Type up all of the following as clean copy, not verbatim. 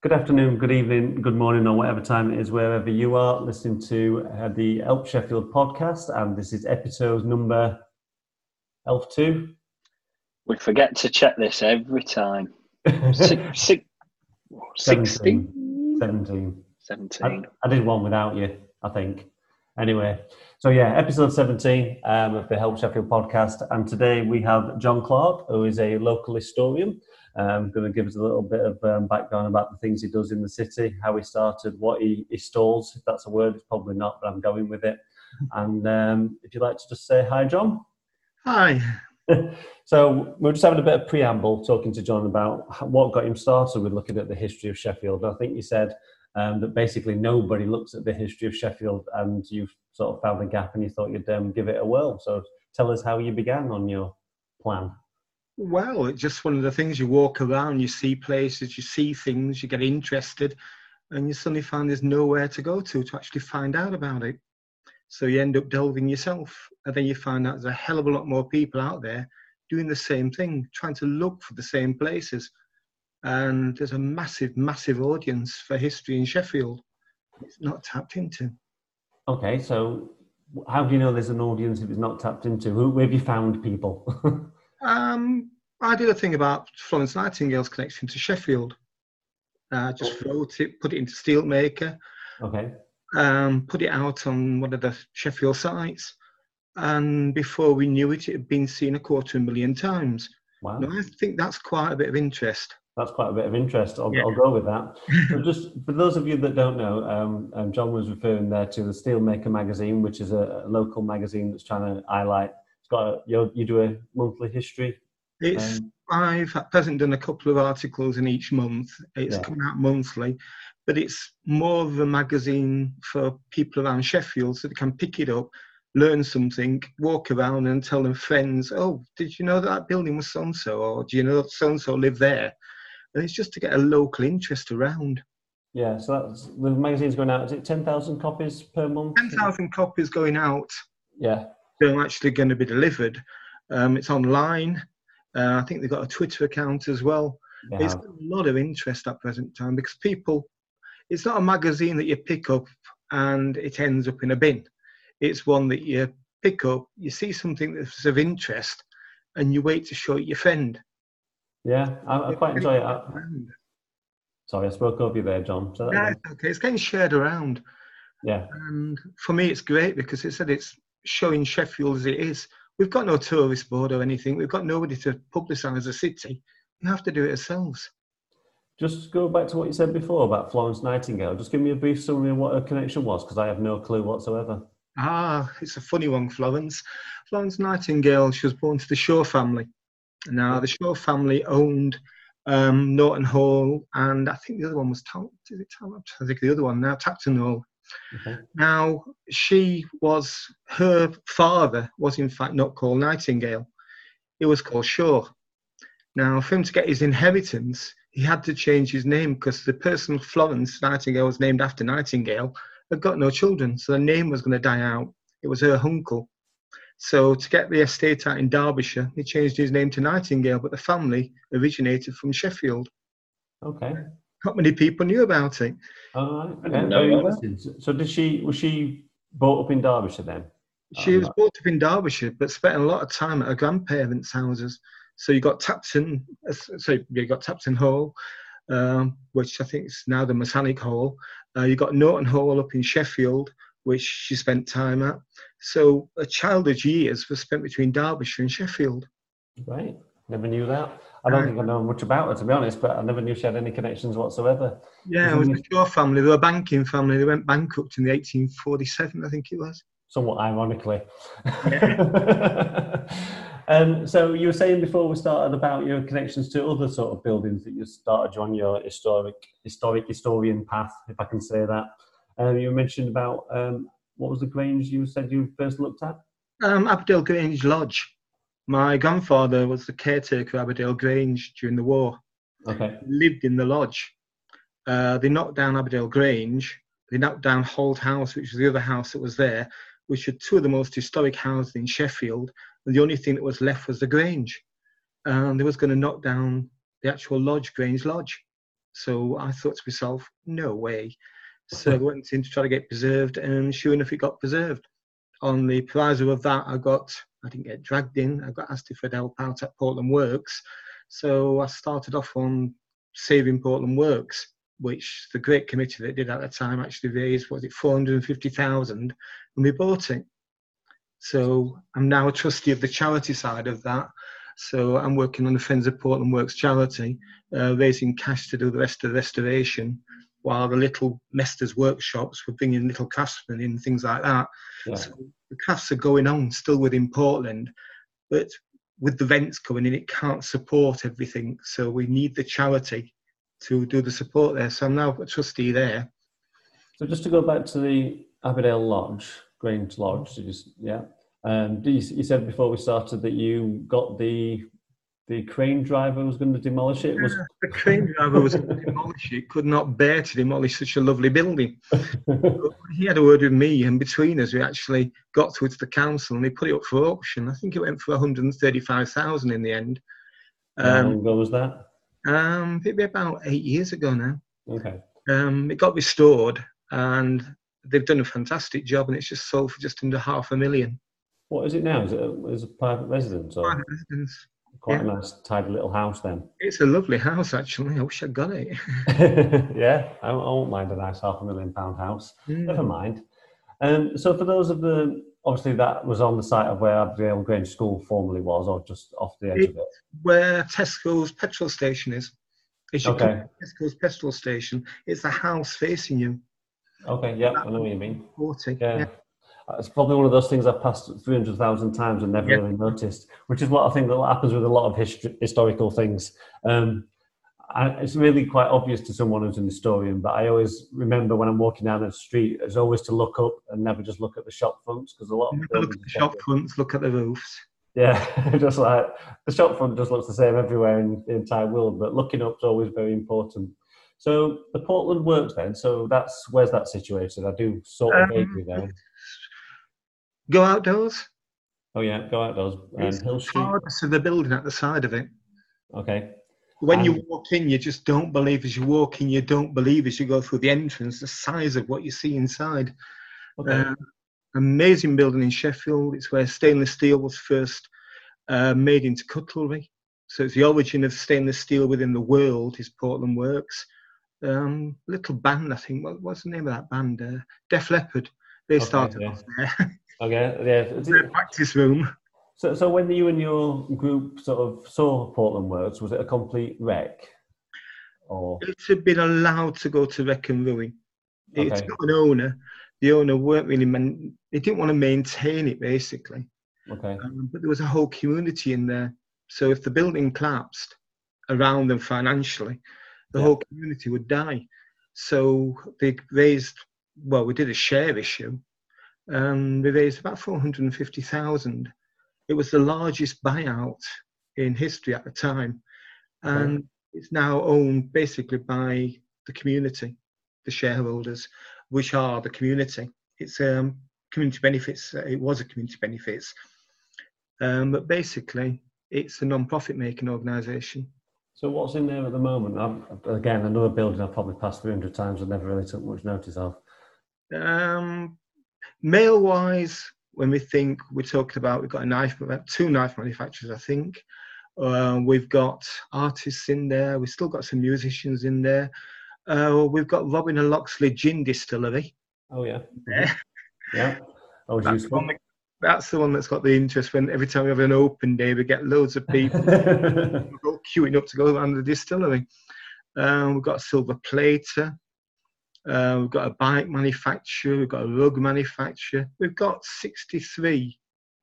Good afternoon, good evening, good morning, or whatever time it is, wherever you are listening to the Help Sheffield podcast, and this is episode number 2. We forget to check this every time. 16? 17. I did one without you, I think. Anyway, so yeah, episode 17 of the Help Sheffield podcast, and today we have John Clark, who is a local historian. Going to give us a little bit of background about the things he does in the city, how he started, what he stalls, if that's a word, it's probably not, but I'm going with it. And if you'd like to just say hi, John. Hi. So we're just having a bit of preamble, talking to John about what got him started with looking at the history of Sheffield. I think you said that basically nobody looks at the history of Sheffield, and you've sort of found a gap and you thought you'd give it a whirl. So tell us how you began on your plan. Well, it's just one of the things. You walk around, you see places, you see things, you get interested, and you suddenly find there's nowhere to go to actually find out about it. So you end up delving yourself, and then you find out there's a hell of a lot more people out there doing the same thing, trying to look for the same places. And there's a massive, massive audience for history in Sheffield. It's not tapped into. Okay, so how do you know there's an audience if it's not tapped into? Where have you found people? I did a thing about Florence Nightingale's connection to Sheffield. Just wrote it, put it into Steelmaker, put it out on one of the Sheffield sites, and before we knew it, it had been seen 250,000 times. Wow! Now, I think that's quite a bit of interest. That's quite a bit of interest. I'll go with that. So just for those of you that don't know, John was referring there to the Steelmaker magazine, which is a local magazine that's trying to highlight. You do a monthly history? It's I've at present done a couple of articles in each month. It's coming out monthly, but it's more of a magazine for people around Sheffield so they can pick it up, learn something, walk around and tell their friends, oh, did you know that building was so-and-so, or do you know so-and-so lived there? And it's just to get a local interest around. Yeah, so that's, the magazine's going out, is it 10,000 copies per month? 10,000 copies going out. Yeah. They're actually going to be delivered. It's online. I think they've got a Twitter account as well. Yeah. It's got a lot of interest at present time because people, it's not a magazine that you pick up and it ends up in a bin. It's one that you pick up, you see something that's of interest and you wait to show it your friend. Yeah, I quite enjoy it. Sorry, I spoke over you there, John. Yeah, it's okay. It's getting shared around. Yeah. And for me, it's great because it's showing Sheffield as it is. We've got no tourist board or anything. We've got nobody to publicise the city. We have to do it ourselves. Just go back to what you said before about Florence Nightingale. Just give me a brief summary of what her connection was, because I have no clue whatsoever. Ah, it's a funny one, Florence. Florence Nightingale, she was born to the Shaw family. Now, the Shaw family owned Norton Hall, and I think the other one was Tapton Hall. Okay. Now, her father was in fact not called Nightingale, he was called Shaw. Now, for him to get his inheritance, he had to change his name because the person Florence Nightingale was named after Nightingale had got no children, so the name was going to die out. It was her uncle. So to get the estate out in Derbyshire, he changed his name to Nightingale, but the family originated from Sheffield. Okay. Not many people knew about it. So was she brought up in Derbyshire then? She was brought up in Derbyshire, but spent a lot of time at her grandparents' houses. So you got Tapton Hall, which I think is now the Masonic Hall. You got Norton Hall up in Sheffield, which she spent time at. So her childhood years were spent between Derbyshire and Sheffield. Right. Never knew that. I don't think I know much about her, to be honest, but I never knew she had any connections whatsoever. Yeah, it was the Shaw family. They were a banking family. They went bankrupt in 1847, I think it was. Somewhat ironically. Yeah. So you were saying before we started about your connections to other sort of buildings that you started on your historian path, if I can say that. You mentioned about, what was the Grange you said you first looked at? Abbeydale Grange Lodge. My grandfather was the caretaker of Abbeydale Grange during the war. Okay. He lived in the lodge. They knocked down Abbeydale Grange. They knocked down Holt House, which was the other house that was there, which had two of the most historic houses in Sheffield. And the only thing that was left was the Grange. They was going to knock down the actual lodge, Grange Lodge. So I thought to myself, no way. So I went in to try to get preserved, and sure enough, it got preserved. On the proviso of that, I didn't get dragged in. I got asked if I'd help out at Portland Works. So I started off on saving Portland Works, which the great committee that did at the time actually raised, was it 450,000, and we bought it. So I'm now a trustee of the charity side of that. So I'm working on the Friends of Portland Works charity, raising cash to do the rest of the restoration, while the little Mester's workshops were bringing little craftsmen in, things like that. Wow. So the crafts are going on still within Portland, but with the rents coming in, it can't support everything. So we need the charity to do the support there. So I'm now a trustee there. So just to go back to the Abbeydale Lodge, Grange Lodge, yeah. You said before we started that you got the crane driver was going to demolish it. Yeah, the crane driver was going to demolish it. Could not bear to demolish such a lovely building. He had a word with me, and between us, we actually got through to the council, and they put it up for auction. I think it went for 135,000 in the end. How long ago was that? It'd be about 8 years ago now. Okay. It got restored, and they've done a fantastic job, and it's just sold for just under £500,000. What is it now? Is it a private residence? Or? Private residence. Quite yeah. A nice, tidy little house then. It's a lovely house, actually. I wish I'd got it. Yeah, I won't mind a nice £500,000 house. Mm. Never mind. So for those of the... Obviously, that was on the site of where Abbeydale Grange School formerly was, or just off the edge of it? Where Tesco's petrol station is. It's Tesco's petrol station. It's the house facing you. Okay, yeah, I know what you mean. 40, yeah. It's probably one of those things I've passed 300,000 times and never really noticed, which is what I think that happens with a lot of historical things. It's really quite obvious to someone who's an historian, but I always remember when I'm walking down the street, it's always to look up and never just look at the shop fronts, because a lot of people look at the shop fronts, look at the roofs. Yeah, just like the shop front just looks the same everywhere in the entire world, but looking up's always very important. So the Portland Works then, so that's where's that situated? I do sort of vaguely there. Go outdoors. Oh yeah, go outdoors. It's Hill Street. Hardest of the building at the side of it. Okay. When you walk in, you just don't believe as you walk in. You don't believe as you go through the entrance, the size of what you see inside. Okay. Amazing building in Sheffield. It's where stainless steel was first made into cutlery. So it's the origin of stainless steel within the world is Portland Works. Little band, I think. What's the name of that band? Def Leppard. They started off there. Okay, yeah. Their practice room. So when you and your group sort of saw Portland Works, was it a complete wreck? Or? It had been allowed to go to wreck and ruin. Okay. It's got an owner. The owner weren't really, they didn't want to maintain it basically. Okay. But there was a whole community in there. So if the building collapsed around them financially, the whole community would die. So they raised, well, we did a share issue. They raised about 450,000. It was the largest buyout in history at the time. And it's now owned basically by the community, the shareholders, which are the community. It's community benefits. It was a community benefits. But basically, it's a non-profit making organisation. So what's in there at the moment? Again, another building I've probably passed 300 times and never really took much notice of. Mail-wise... When we think we're talking about, we've got a knife, two knife manufacturers, I think. We've got artists in there. We've still got some musicians in there. We've got Robin and Locksley Gin Distillery. Oh, yeah. There. Yeah. Oh, that's the one that's got the interest when every time we have an open day, we get loads of people queuing up to go around the distillery. We've got a silver plater. We've got a bike manufacturer, we've got a rug manufacturer. We've got 63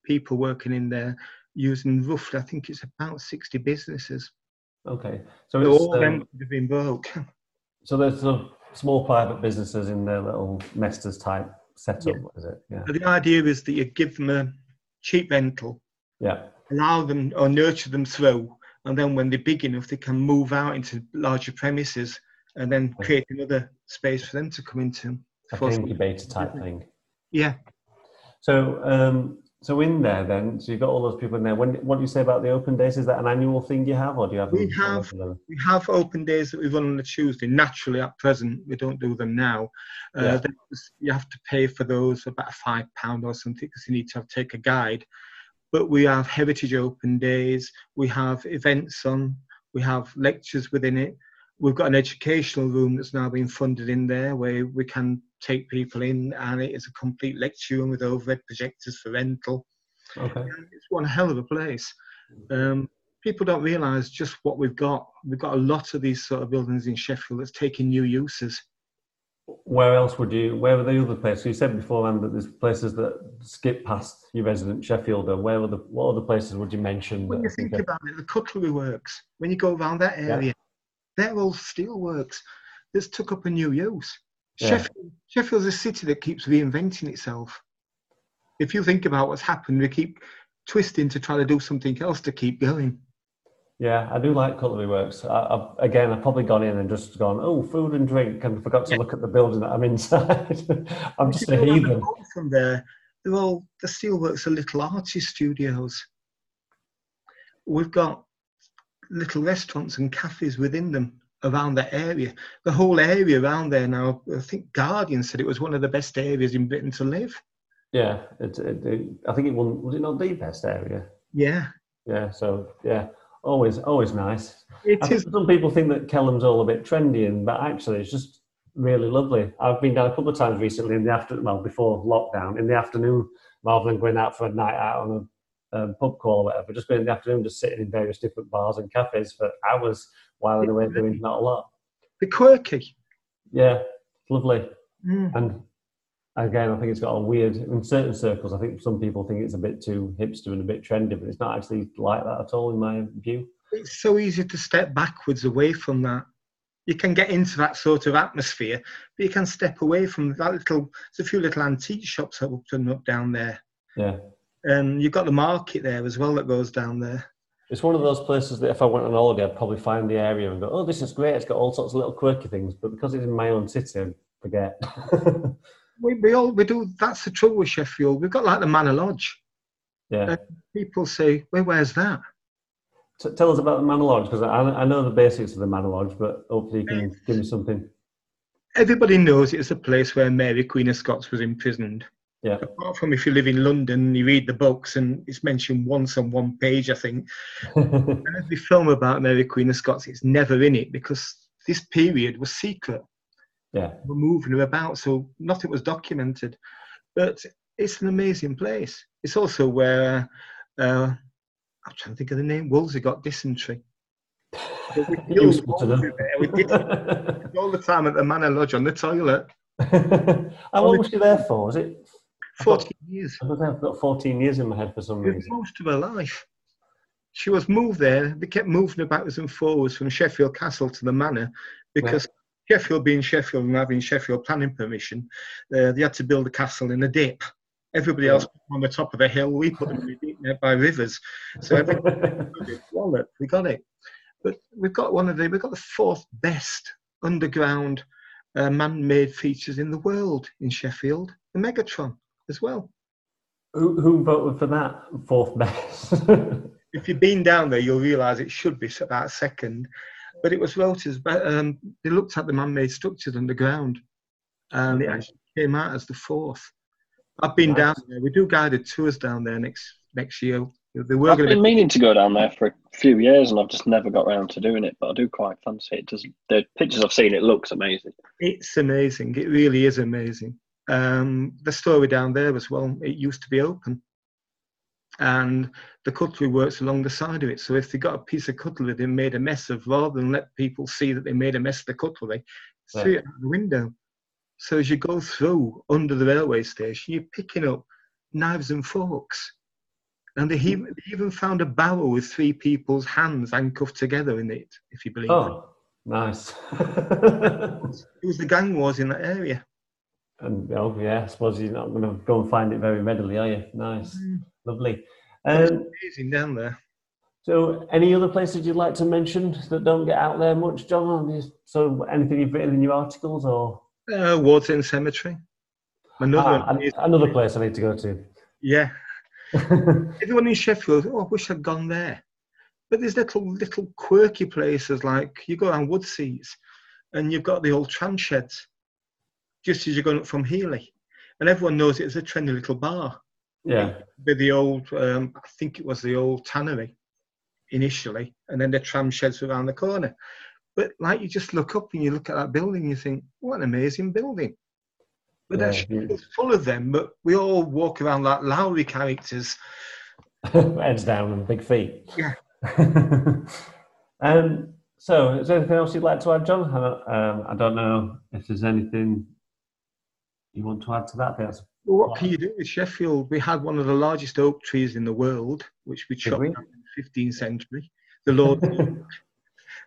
people working in there using roughly, I think it's about 60 businesses. Okay. So it's, all of them have been broke. So there's some small private businesses in their little Mester's type setup, is it? Yeah. So the idea is that you give them a cheap rental, allow them or nurture them through, and then when they're big enough, they can move out into larger premises and then create another space for them to come into. Like an incubator type thing. Yeah. So So in there then, so you've got all those people in there. When, what do you say about the open days? Is that an annual thing you have, or do you have? We have open days that we run on a Tuesday. Naturally, at present, we don't do them now. Yeah. You have to pay for those, about £5 or something, because you need to take a guide. But we have heritage open days. We have events on. We have lectures within it. We've got an educational room that's now been funded in there, where we can take people in, and it is a complete lecture room with overhead projectors for rental. Okay. And it's one hell of a place. People don't realise just what we've got. We've got a lot of these sort of buildings in Sheffield that's taking new uses. Where else would you, where were the other places? You said beforehand that there's places that skip past your resident Sheffielder. Where were the, what other places would you mention? When you think about it, the cutlery works, when you go around that area, yeah. They're all steelworks that's took up a new use. Yeah. Sheffield's a city that keeps reinventing itself. If you think about what's happened, we keep twisting to try to do something else to keep going. Yeah, I do like cutlery works. I've probably gone in and just gone, oh, food and drink, and forgot to look at the building that I'm inside. I'm just a heathen. From there, well, the steelworks are little artist studios. We've got little restaurants and cafes within them around that area. The whole area around there now, I think Guardian said it was one of the best areas in Britain to live. Yeah, I think it was it not the best area? Yeah. Yeah, so, yeah, always nice. Some people think that Kelham's all a bit trendy, but actually it's just really lovely. I've been down a couple of times recently before lockdown, in the afternoon, rather than going out for a night out on a pub call or whatever, just spending the afternoon just sitting in various different bars and cafes for hours while in a way doing not a lot. They're quirky. Yeah, lovely. Mm. And again, I think it's got a weird, in certain circles, I think some people think it's a bit too hipster and a bit trendy, but it's not actually like that at all in my view. It's so easy to step backwards away from that. You can get into that sort of atmosphere, but you can step away from that little, there's a few little antique shops that will turn up down there. Yeah. You've got the market there as well that goes down there. It's one of those places that if I went on holiday, I'd probably find the area and go, oh, this is great. It's got all sorts of little quirky things. But because it's in my own city, I forget. we do. That's the trouble with Sheffield. We've got like the Manor Lodge. Yeah. People say, well, where's that? Tell us about the Manor Lodge, because I know the basics of the Manor Lodge, but hopefully you can give me something. Everybody knows it's a place where Mary, Queen of Scots, was imprisoned. Yeah. Apart from if you live in London, you read the books, and it's mentioned once on one page, I think. And every film about Mary Queen of Scots, it's never in it because this period was secret. Yeah, we're moving her about, so nothing was documented. But it's an amazing place. It's also where I'm trying to think of the name. Wolsey got dysentery. We did all the time at the Manor Lodge on the toilet. How long was she there for? Was it? 14 years. I've got 14 years in my head for some reason. Most of her life. She was moved there. They kept moving her backwards and forwards from Sheffield Castle to the Manor because Sheffield being Sheffield and having Sheffield planning permission, they had to build a castle in a dip. Everybody else on the top of a hill, we put them in a dip nearby rivers. So we got it. But we've got the fourth best underground man-made features in the world in Sheffield, the Megatron. As well. Who voted for that fourth best? If you've been down there, you'll realise it should be about second. But it was voted, but they looked at the man-made structures underground, and it actually came out as the fourth. I've been down there. We do guided tours down there next year. I've been meaning to go down there for a few years, and I've just never got around to doing it. But I do quite fancy it. The pictures I've seen, it looks amazing. It's amazing. It really is amazing. The story down there as well, it used to be open, and the cutlery works along the side of it, so if they got a piece of cutlery they made a mess of, rather than let people see that they made a mess of the cutlery, threw it out the window. So as you go through under the railway station, you're picking up knives and forks, and they even found a barrel with three people's hands handcuffed together in it, if you believe it. Nice. It was the gang wars in that area. And I suppose you're not going to go and find it very readily, are you? Nice, lovely. Amazing down there. So, any other places you'd like to mention that don't get out there much, John? So, anything you've written in your articles, or Warden Cemetery? Another place I need to go to. Yeah, Everyone in Sheffield, oh, I wish I'd gone there. But there's little quirky places, like you go on Wood Seats and you've got the old tram sheds just as you're going up from Healey. And everyone knows it as a trendy little bar. Yeah. With the old, I think it was the old tannery initially, and then the tram sheds were around the corner. But like you just look up and you look at that building and you think, what an amazing building. But yeah, it's full of them, but we all walk around like Lowry characters. Heads down and big feet. Yeah. So, is there anything else you'd like to add, John? I don't know if there's anything you want to add to that. Well, what can you do with Sheffield? We had one of the largest oak trees in the world, which we chopped down in the 15th century. The Lord.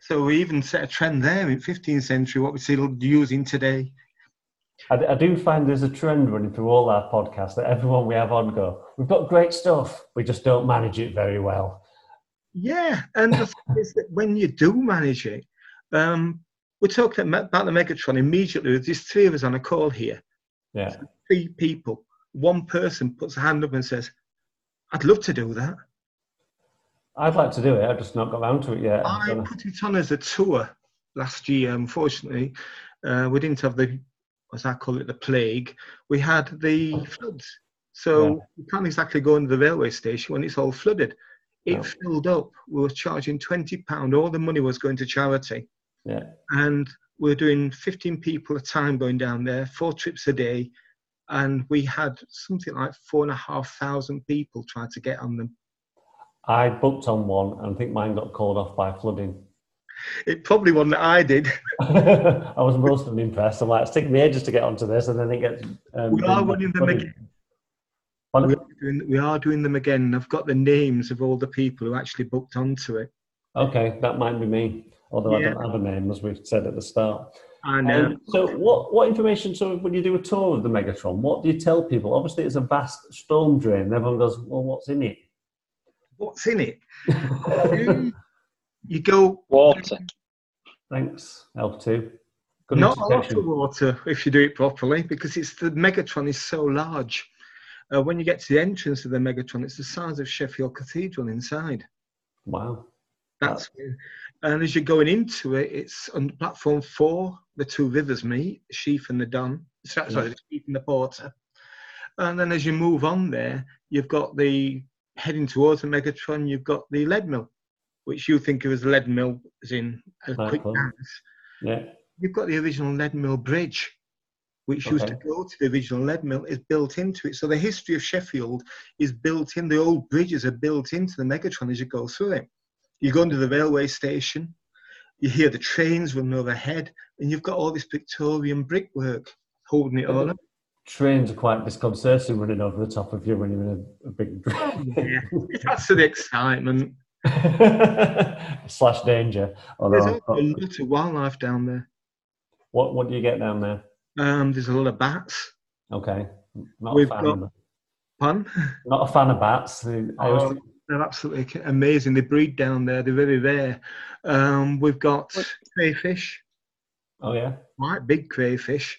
So we even set a trend there in 15th century, what we're still using today. I do find there's a trend running through all our podcasts that everyone we have on go, we've got great stuff, we just don't manage it very well. Yeah, and the thing is that when you do manage it, we're talking about the Megatron immediately. There's three of us on a call here. Yeah. So three people. One person puts a hand up and says, I'd love to do that. I'd like to do it. I've just not got around to it yet. I put it on as a tour last year, unfortunately. We didn't have the... as I call it, the plague, we had the floods. So you can't exactly go into the railway station when it's all flooded. It filled up. We were charging £20. All the money was going to charity. Yeah. And we were doing 15 people a time going down there, 4 trips a day. And we had something like 4,500 people try to get on them. I booked on one and I think mine got called off by flooding. It probably one that I did. I was most impressed. I'm like, it's taking me ages to get onto this, and then it gets... we are running them again. We are doing them again. I've got the names of all the people who actually booked onto it. Okay, that might be me, although I don't have a name, as we've said at the start. I know. So what information, so when you do a tour of the Megatron, what do you tell people? Obviously, it's a vast storm drain, and everyone goes, well, what's in it? What's in it? You go water. Thanks. L2. Good. Not a lot of water if you do it properly, because it's the Megatron is so large. When you get to the entrance of the Megatron, it's the size of Sheffield Cathedral inside. Wow. That's weird. And as you're going into it, it's on platform 4. The two rivers meet, the Sheaf and the Don. Sorry, the Sheaf and the Porter. And then as you move on there, you've got the heading towards the Megatron. You've got the Leadmill, which you think of as Leadmill, as in a quick dance. Yeah. You've got the original Leadmill Bridge, which used to go to the original Leadmill, is built into it. So the history of Sheffield is built in. The old bridges are built into the Megatron as you go through it. You go into the railway station, you hear the trains running overhead, and you've got all this Victorian brickwork holding it all up. Trains are quite disconcerting running over the top of you when you're in a big drain. Yeah, it adds to the excitement. Slash danger. There's a lot of wildlife down there. What do you get down there? There's a lot of bats. Okay. Not a fan of bats. They're absolutely amazing. They breed down there. They're very rare. We've got crayfish. Oh yeah. Quite big crayfish.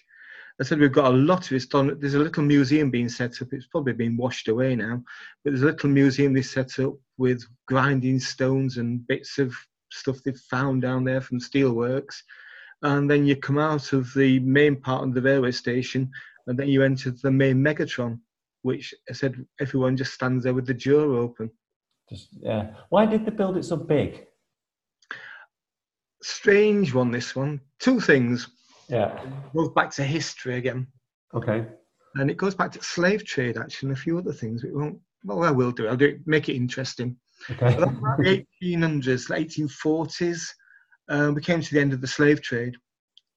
I said we've got a lot of it on. There's a little museum being set up. It's probably been washed away now, but there's a little museum they set up with grinding stones and bits of stuff they've found down there from steelworks. And then you come out of the main part of the railway station, and then you enter the main Megatron, which I said everyone just stands there with the jaw open. Why did they build it so big? Strange one, this one. Two things. Yeah. It goes back to history again. Okay. And it goes back to slave trade, actually, and a few other things. I will do it. I'll do it, make it interesting. Okay. But about the 1800s, the 1840s, we came to the end of the slave trade.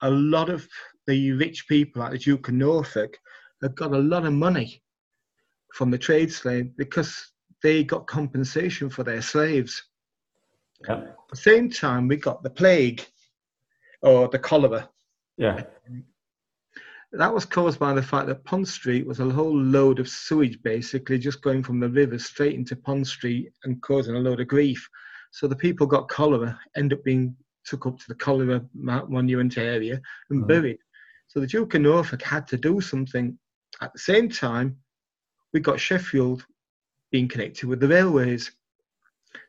A lot of the rich people, like the Duke of Norfolk, have got a lot of money from the trade slave because they got compensation for their slaves. Yeah. At the same time, we got the plague, or the cholera. Yeah. That was caused by the fact that Pond Street was a whole load of sewage, basically, just going from the river straight into Pond Street and causing a load of grief. So the people got cholera, end up being took up to the cholera monument area and buried. So the Duke of Norfolk had to do something. At the same time, we got Sheffield being connected with the railways.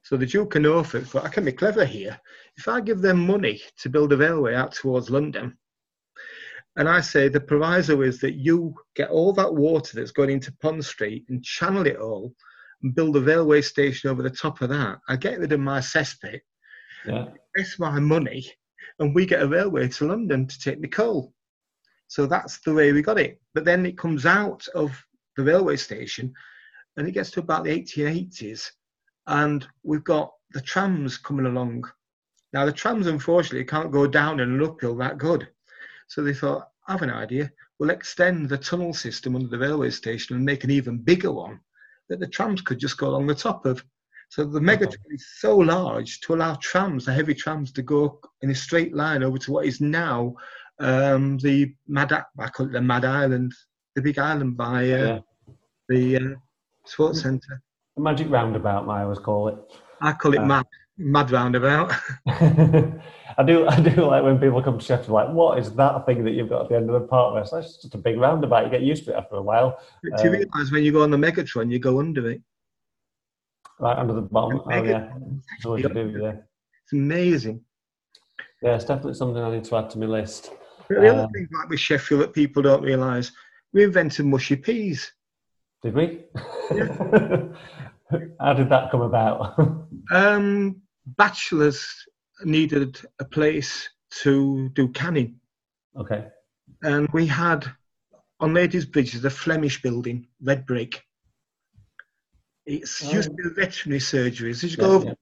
So the Duke of Norfolk thought, I can be clever here. If I give them money to build a railway out towards London, and I say the proviso is that you get all that water that's going into Pond Street and channel it all and build a railway station over the top of that, I get rid of my cesspit, invest my money, and we get a railway to London to take the coal. So that's the way we got it. But then it comes out of the railway station and it gets to about the 1880s. And we've got the trams coming along. Now, the trams, unfortunately, can't go down in an uphill that good. So they thought, I have an idea. We'll extend the tunnel system under the railway station and make an even bigger one that the trams could just go along the top of. So the Megatron is so large to allow trams, the heavy trams, to go in a straight line over to what is now I call it the Mad Island, the big island by the sports centre. The magic roundabout, I always call it. I call it mad roundabout. I do like when people come to Sheffield, like, what is that thing that you've got at the end of the park? It's like, just a big roundabout. You get used to it after a while. Do you realise when you go on the Megatron, you go under it? Right under the bottom. It's amazing. Yeah, it's definitely something I need to add to my list. But the other thing, like with Sheffield, that people don't realise, we invented mushy peas. Did we? Yeah. How did that come about? Bachelors needed a place to do canning. Okay. And we had, on Ladies Bridge, the Flemish building, red brick. It's used to be a veterinary surgery. So you go over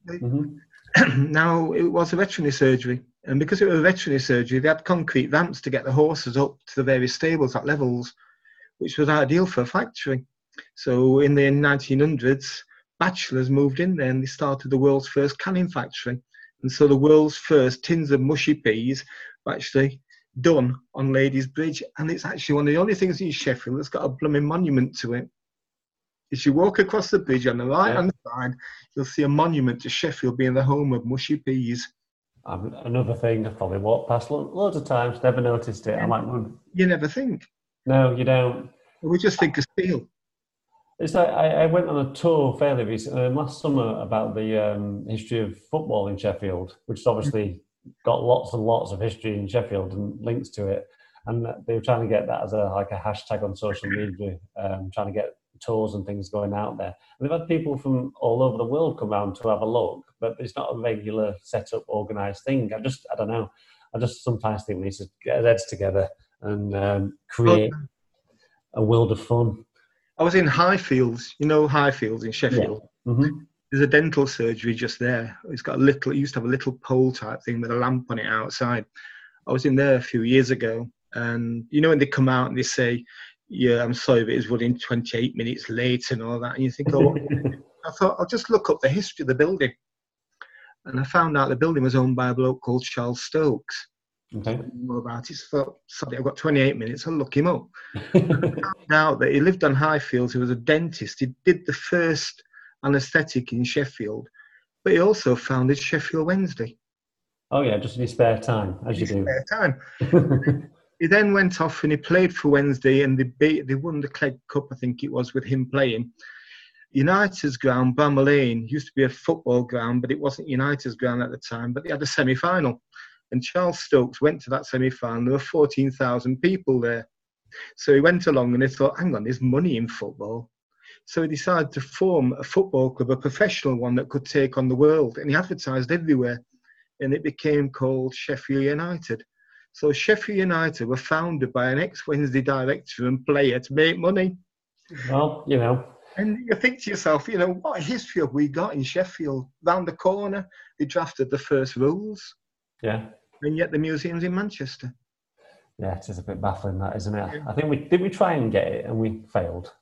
Now it was a veterinary surgery. And because it was a veterinary surgery, they had concrete ramps to get the horses up to the various stables at levels, which was ideal for a factory. So in the 1900s, Bachelors moved in there and they started the world's first canning factory. And so the world's first tins of mushy peas were actually done on Ladies Bridge. And it's actually one of the only things in Sheffield that's got a blooming monument to it. If you walk across the bridge on the right-hand side, you'll see a monument to Sheffield being the home of mushy peas. Another thing, I've probably walked past loads of times, never noticed it. Yeah. I'm like, you never think. No, you don't. We just think of steel. It's like I went on a tour fairly recently last summer about the history of football in Sheffield, which has obviously got lots and lots of history in Sheffield and links to it. And they were trying to get that as a hashtag on social media, trying to get tours and things going out there. And they've had people from all over the world come round to have a look, but it's not a regular set-up, organised thing. I don't know. I just sometimes think we need to get our heads together and create a world of fun. I was in Highfields, you know Highfields in Sheffield. Yeah. Mm-hmm. There's a dental surgery just there. It's got it used to have a little pole type thing with a lamp on it outside. I was in there a few years ago, and you know when they come out and they say, yeah, I'm sorry, but it's running 28 minutes late and all that, and you think, oh, I thought, I'll just look up the history of the building. And I found out the building was owned by a bloke called Charles Stokes. Okay. More about it. So I thought, sorry, I've got 28 minutes, I'll look him up. And I found out that he lived on Highfields, he was a dentist, he did the first anaesthetic in Sheffield, but he also founded Sheffield Wednesday. Oh yeah, just in his spare time, as you do. In his spare time. He then went off and he played for Wednesday and they won the Clegg Cup, I think it was, with him playing. United's ground, Bramall Lane, used to be a football ground, but it wasn't United's ground at the time, but they had a semi-final. And Charles Stokes went to that semi-final. There were 14,000 people there. So he went along and he thought, hang on, there's money in football. So he decided to form a football club, a professional one that could take on the world. And he advertised everywhere. And it became called Sheffield United. So Sheffield United were founded by an ex-Wednesday director and player to make money. Well, you know. And you think to yourself, you know, what history have we got in Sheffield? Round the corner, they drafted the first rules. Yeah. And yet the museum's in Manchester. Yeah, it is a bit baffling, that, isn't it? Yeah. I think we try and get it and we failed.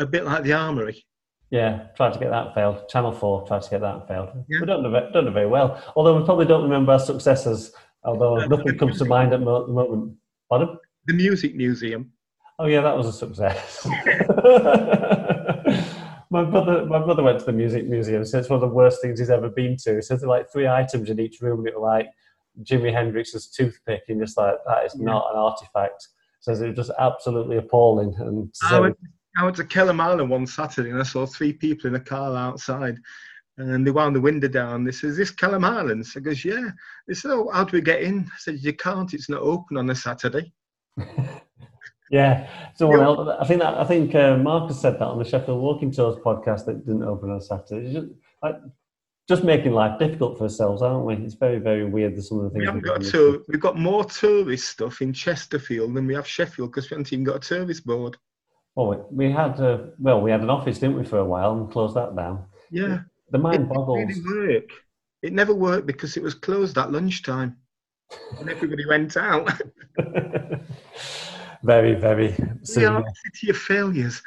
A bit like the Armoury. Yeah, tried to get that and failed. Channel 4 tried to get that and failed. Yeah. We don't do very well. Although we probably don't remember our successes, although nothing comes to mind at the moment. Pardon? The Music Museum. Oh yeah, that was a success. My brother went to the Music Museum, so it's one of the worst things he's ever been to. So there's like 3 items in each room, and it was like Jimi Hendrix's toothpick, and just like, that is not an artifact. So it was just absolutely appalling. And so I went to Kelham Island one Saturday and I saw three people in a car outside, and they wound the window down. They said, "Is this Kelham Island?" So I goes, "Yeah." They said, "Oh, how do we get in?" I said, "You can't. It's not open on a Saturday." Yeah, someone else. I think Marcus said that on the Sheffield Walking Tours podcast, that it didn't open on Saturday. Just making life difficult for ourselves, aren't we? It's very, very weird. Some of the things we've got more tourist stuff in Chesterfield than we have Sheffield, because we haven't even got a tourist board. Well, we had an office, didn't we, for a while, and closed that down. Yeah, the mind boggles. It didn't really work. It never worked because it was closed at lunchtime, and everybody went out. Very, very similar. We are the city of failures.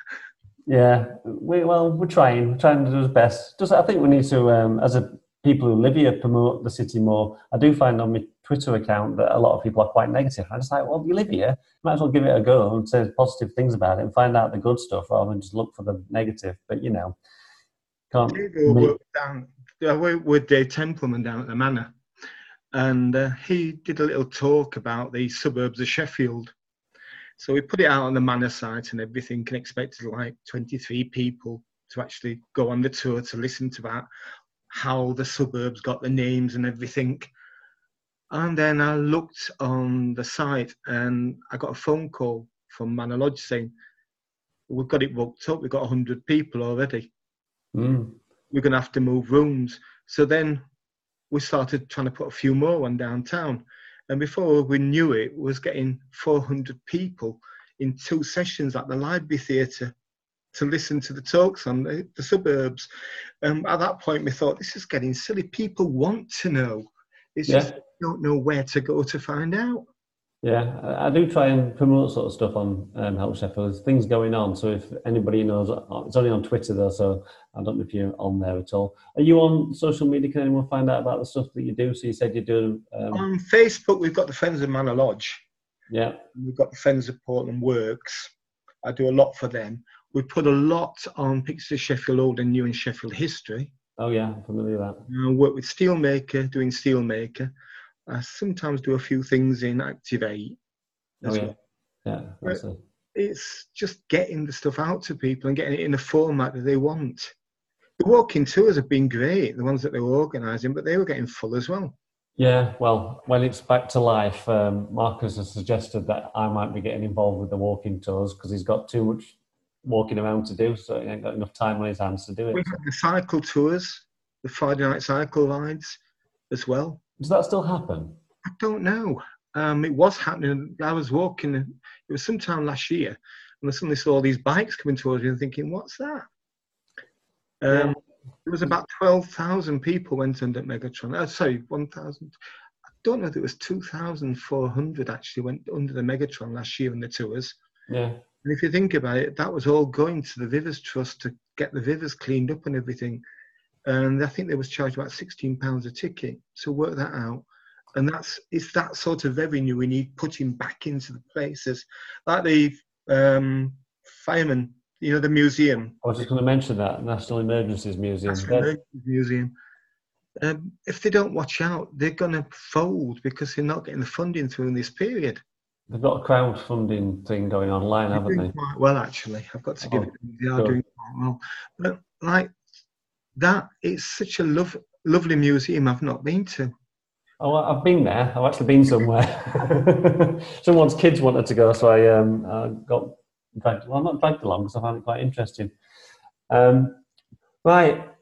Yeah, we're trying to do our best. Just, I think we need to, people who live here, promote the city more. I do find on my Twitter account that a lot of people are quite negative. I'm just like, well, you live here, might as well give it a go and say positive things about it and find out the good stuff rather than just look for the negative. But, you know, can't... I worked with Dave Templeman down at the Manor, and he did a little talk about the suburbs of Sheffield. So we put it out on the Manor site and everything, and expected like 23 people to actually go on the tour to listen to that, how the suburbs got the names and everything. And then I looked on the site and I got a phone call from Manor Lodge saying, "We've got it booked up, we've got 100 people already. We're going to have to move rooms." So then we started trying to put a few more on downtown. And before we knew it, we was getting 400 people in 2 sessions at the Library Theatre to listen to the talks on the suburbs. At that point, we thought, this is getting silly. People want to know. It's just they don't know where to go to find out. Yeah, I do try and promote sort of stuff on Help Sheffield. There's things going on, so if anybody knows, it's only on Twitter though, so I don't know if you're on there at all. Are you on social media? Can anyone find out about the stuff that you do? So you said you do... on Facebook, we've got the Friends of Manor Lodge. Yeah. We've got the Friends of Portland Works. I do a lot for them. We put a lot on Pictures of Sheffield Old and New and Sheffield History. Oh yeah, I'm familiar with that. I work with Steelmaker, doing Steelmaker. I sometimes do a few things in Activate as well. It's just getting the stuff out to people and getting it in a format that they want. The walking tours have been great, the ones that they were organising, but they were getting full as well. Yeah, well, when it's back to life, Marcus has suggested that I might be getting involved with the walking tours because he's got too much walking around to do, so he ain't got enough time on his hands to do it. We have the cycle tours, the Friday night cycle rides as well. Does that still happen? I don't know. It was happening. I was walking, it was sometime last year, and I suddenly saw all these bikes coming towards me and thinking, what's that? There was about 12,000 people went under Megatron. Sorry, 1,000. I don't know if it was 2,400 actually went under the Megatron last year in the tours. Yeah. And if you think about it, that was all going to the Rivers Trust to get the rivers cleaned up and everything. And I think they was charged about £16 a ticket. So work that out. And it's that sort of revenue we need putting back into the places. Like the firemen, you know, the museum. I was just going to mention that, National Emergencies Museum. National Emergencies Museum. If they don't watch out, they're going to fold because they're not getting the funding through in this period. They've got a crowdfunding thing going online, haven't they? Quite well, actually. I've got to give it. They are doing quite well. But like... that is such a lovely museum I've not been to. Oh, I've been there. I've actually been somewhere. Someone's kids wanted to go, so I got dragged. Well, not dragged along, because I found it quite interesting. Right,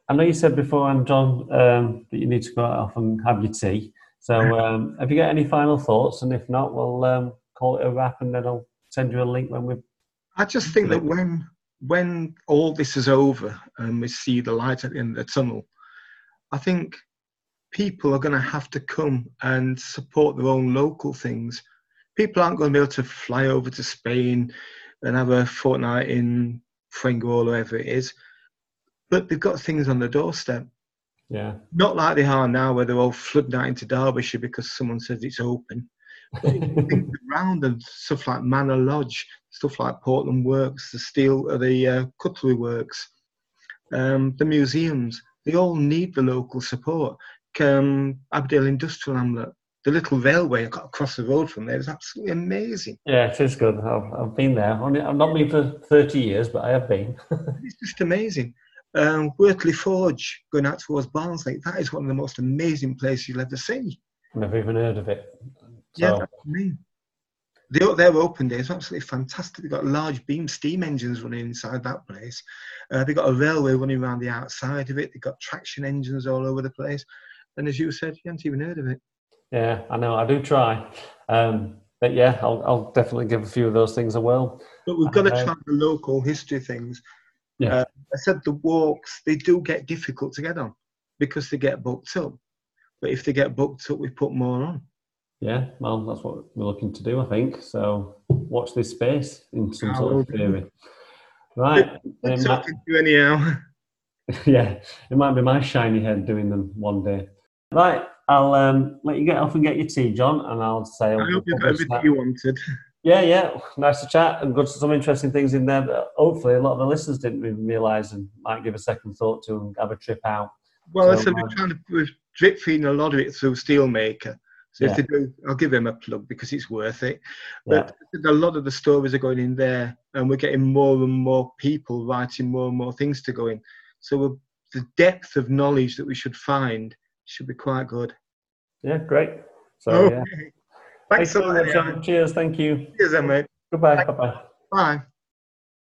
I know you said before, and John, that you need to go off and have your tea. So have you got any final thoughts? And if not, we'll call it a wrap, and then I'll send you a link when we... I just think that when all this is over and we see the light at the end of the tunnel, I think people are going to have to come and support their own local things. People aren't going to be able to fly over to Spain and have a fortnight in Fuengirola or wherever it is, but they've got things on the doorstep. Yeah. Not like they are now, where they're all flooding out into Derbyshire because someone says it's open. Things around them, stuff like Manor Lodge, stuff like Portland Works, the cutlery works, the museums. They all need the local support. Abbeydale Industrial Hamlet, the little railway across the road from there is absolutely amazing. Yeah, it is good. I've been there. I've not been for 30 years, but I have been. It's just amazing. Wortley Forge, going out towards Barnsley, that is one of the most amazing places you'll ever see. I've never even heard of it. So. Yeah, that's amazing. Their open day is absolutely fantastic. They've got large beam steam engines running inside that place. They've got a railway running around the outside of it. They've got traction engines all over the place. And as you said, you haven't even heard of it. Yeah, I know. I do try. But yeah, I'll definitely give a few of those things a whirl. But we've got to try the local history things. Yeah. I said the walks, they do get difficult to get on because they get booked up. But if they get booked up, we put more on. Yeah, well, that's what we're looking to do, I think. So watch this space in some sort of theory. Right. I'm talking to you anyhow. Yeah, it might be my shiny head doing them one day. Right, I'll let you get off and get your tea, John, and I'll say... I hope you got everything you wanted. Yeah, yeah, nice to chat and got some interesting things in there that hopefully a lot of the listeners didn't even realise and might give a second thought to and have a trip out. Well, so, I said we're drip-feeding a lot of it through Steelmaker. So if they do, I'll give him a plug because it's worth it. But a lot of the stories are going in there and we're getting more and more people writing more and more things to go in. So the depth of knowledge that we should find should be quite good. Yeah, great. So, okay. Thanks so much, John. Cheers, thank you. Cheers, mate. Goodbye. Bye-bye. Bye.